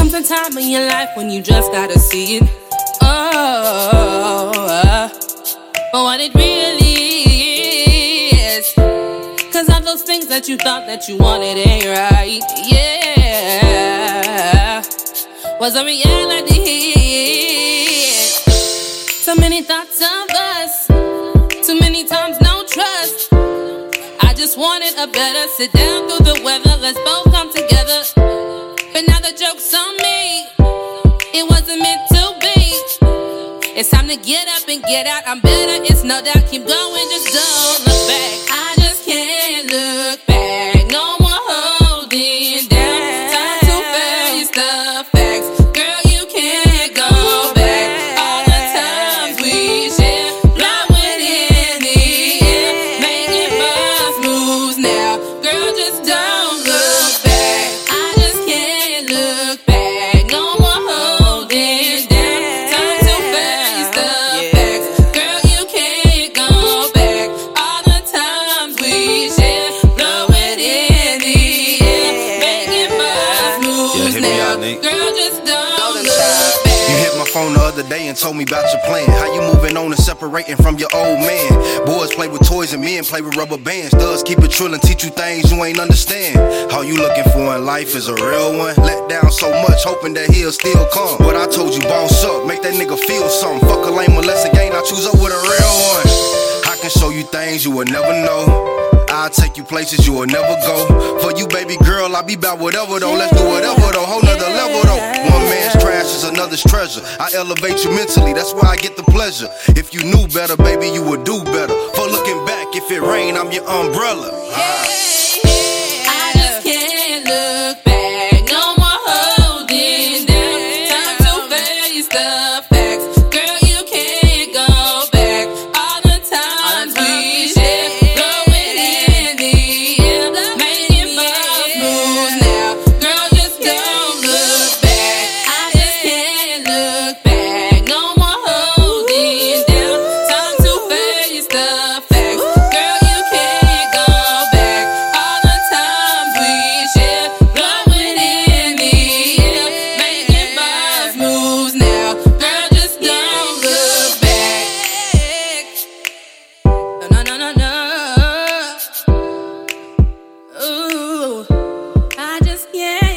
comes a time in your life when you just gotta see it. For what it really is. 'Cause all those things that you thought that you wanted ain't right. Yeah, was a reality. So many thoughts of us, too many times no trust. I just wanted a better, sit down through the weather, let's both come together. But now the joke's on me, it wasn't meant to be. It's time to get up and get out, I'm better, it's no doubt. Keep going, just don't look back. I just can't look back, no more holding down. And told me about your plan. How you moving on and separating from your old man? Boys play with toys and men play with rubber bands. Thugs keep it trillin', teach you things you ain't understand. All you looking for in life is a real one. Let down so much, hoping that he'll still come. But I told you, boss up, make that nigga feel something. Fuck a lame molesting gang, I choose up with a real one. I can show you things you will never know. I'll take you places you will never go. For you, baby girl, I be about whatever though. Let's do whatever though, whole nother level though. One man's trash is another's treasure. I elevate you mentally, that's why I get the pleasure. If you knew better, baby, you would do better. For looking back, if it rain, I'm your umbrella. I just can't look back, no more holding down. Time to face the facts, girl, you can't go back. All the times we shared, blowing in the air, making boss moves now. Girl, just don't look back. I just can't look back, no more holding down. Time to face the facts, girl, you can't go back. All the times we shared, blowing in the air, making boss moves now. Girl, just don't look back. No, no, no, no. Ooh, I just can't.